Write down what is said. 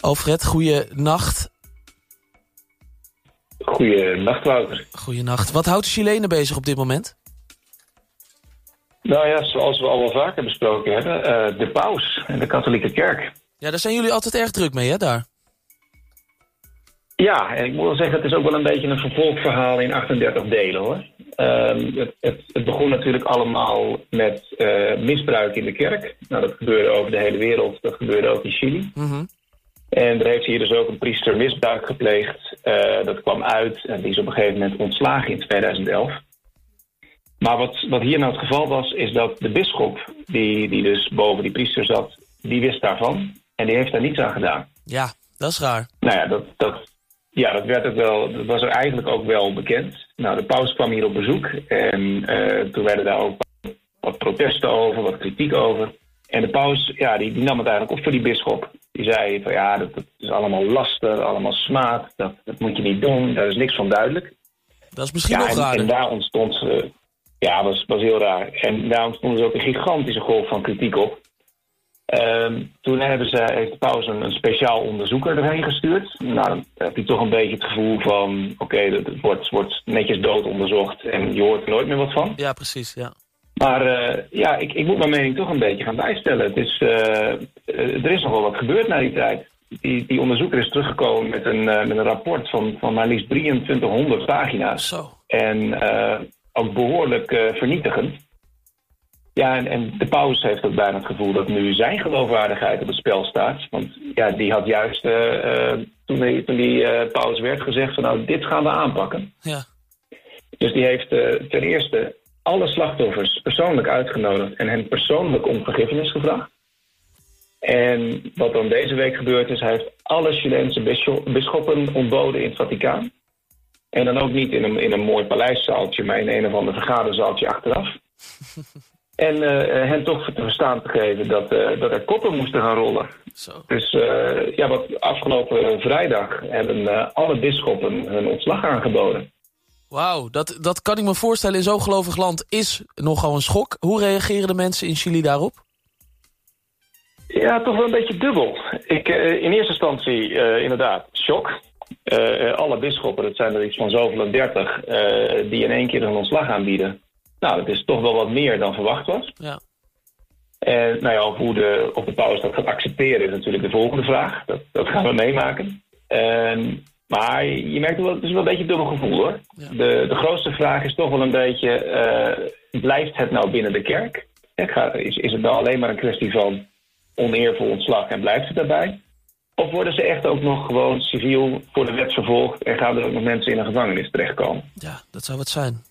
Alfred, goeienacht. Goeienacht, Wouter. Goeienacht. Wat houdt de Chilenen bezig op dit moment? Nou ja, zoals we al wel vaker besproken hebben, de paus en de katholieke kerk. Ja, daar zijn jullie altijd erg druk mee, hè, daar? Ja, en ik moet wel zeggen, het is ook wel een beetje een vervolgverhaal in 38 delen, hoor. Het begon natuurlijk allemaal met misbruik in de kerk. Nou, dat gebeurde over de hele wereld, dat gebeurde ook in Chili. Mm-hmm. En er heeft hier dus ook een priester misbruik gepleegd. Dat kwam uit en die is op een gegeven moment ontslagen in 2011. Maar wat hier nou het geval was, is dat de bisschop, die dus boven die priester zat, die wist daarvan en die heeft daar niets aan gedaan. Ja, dat is raar. Nou ja, dat was er eigenlijk ook wel bekend. Nou, de paus kwam hier op bezoek en toen werden daar ook wat protesten over, wat kritiek over. En de paus, ja, die nam het eigenlijk op voor die bisschop. Die zei van ja, dat is allemaal laster, allemaal smaad, dat moet je niet doen, daar is niks van duidelijk. Dat is misschien nog raar. En daar ontstond, was heel raar. En daar ontstond dus ook een gigantische golf van kritiek op. Toen heeft de paus een speciaal onderzoeker erheen gestuurd. Nou, dan heb je toch een beetje het gevoel van, oké, het wordt netjes dood onderzocht en je hoort er nooit meer wat van. Ja, precies, ja. Maar ik moet mijn mening toch een beetje gaan bijstellen. Het is, er is nog wel wat gebeurd na die tijd. Die onderzoeker is teruggekomen met een rapport van maar liefst 2300 pagina's. Zo. En ook behoorlijk vernietigend. Ja, en de paus heeft ook bijna het gevoel dat nu zijn geloofwaardigheid op het spel staat. Want ja, die had juist toen die paus werd gezegd van nou, dit gaan we aanpakken. Ja. Dus die heeft ten eerste alle slachtoffers persoonlijk uitgenodigd en hen persoonlijk om vergiffenis gevraagd. En wat dan deze week gebeurd is, hij heeft alle Chileense bisschoppen ontboden in het Vaticaan. En dan ook niet in een mooi paleiszaaltje, maar in een of ander vergaderzaaltje achteraf. En hen toch te verstaan te geven dat er koppen moesten gaan rollen. Zo. Dus wat afgelopen vrijdag hebben alle bisschoppen hun ontslag aangeboden. Wauw, dat kan ik me voorstellen. In zo'n gelovig land is nogal een schok. Hoe reageren de mensen in Chili daarop? Ja, toch wel een beetje dubbel. In eerste instantie inderdaad shock. Alle bisschoppen, dat zijn er iets van zoveel en 30, die in één keer hun ontslag aanbieden. Nou, dat is toch wel wat meer dan verwacht was. Ja. En nou ja, of de paus dat gaat accepteren is natuurlijk de volgende vraag. Dat gaan we meemaken. Maar je merkt wel, het is wel een beetje een dubbel gevoel, hoor. Ja. De grootste vraag is toch wel een beetje, blijft het nou binnen de kerk? Is het nou alleen maar een kwestie van oneervol ontslag en blijft het daarbij? Of worden ze echt ook nog gewoon civiel voor de wet vervolgd en gaan er ook nog mensen in een gevangenis terechtkomen? Ja, dat zou het zijn.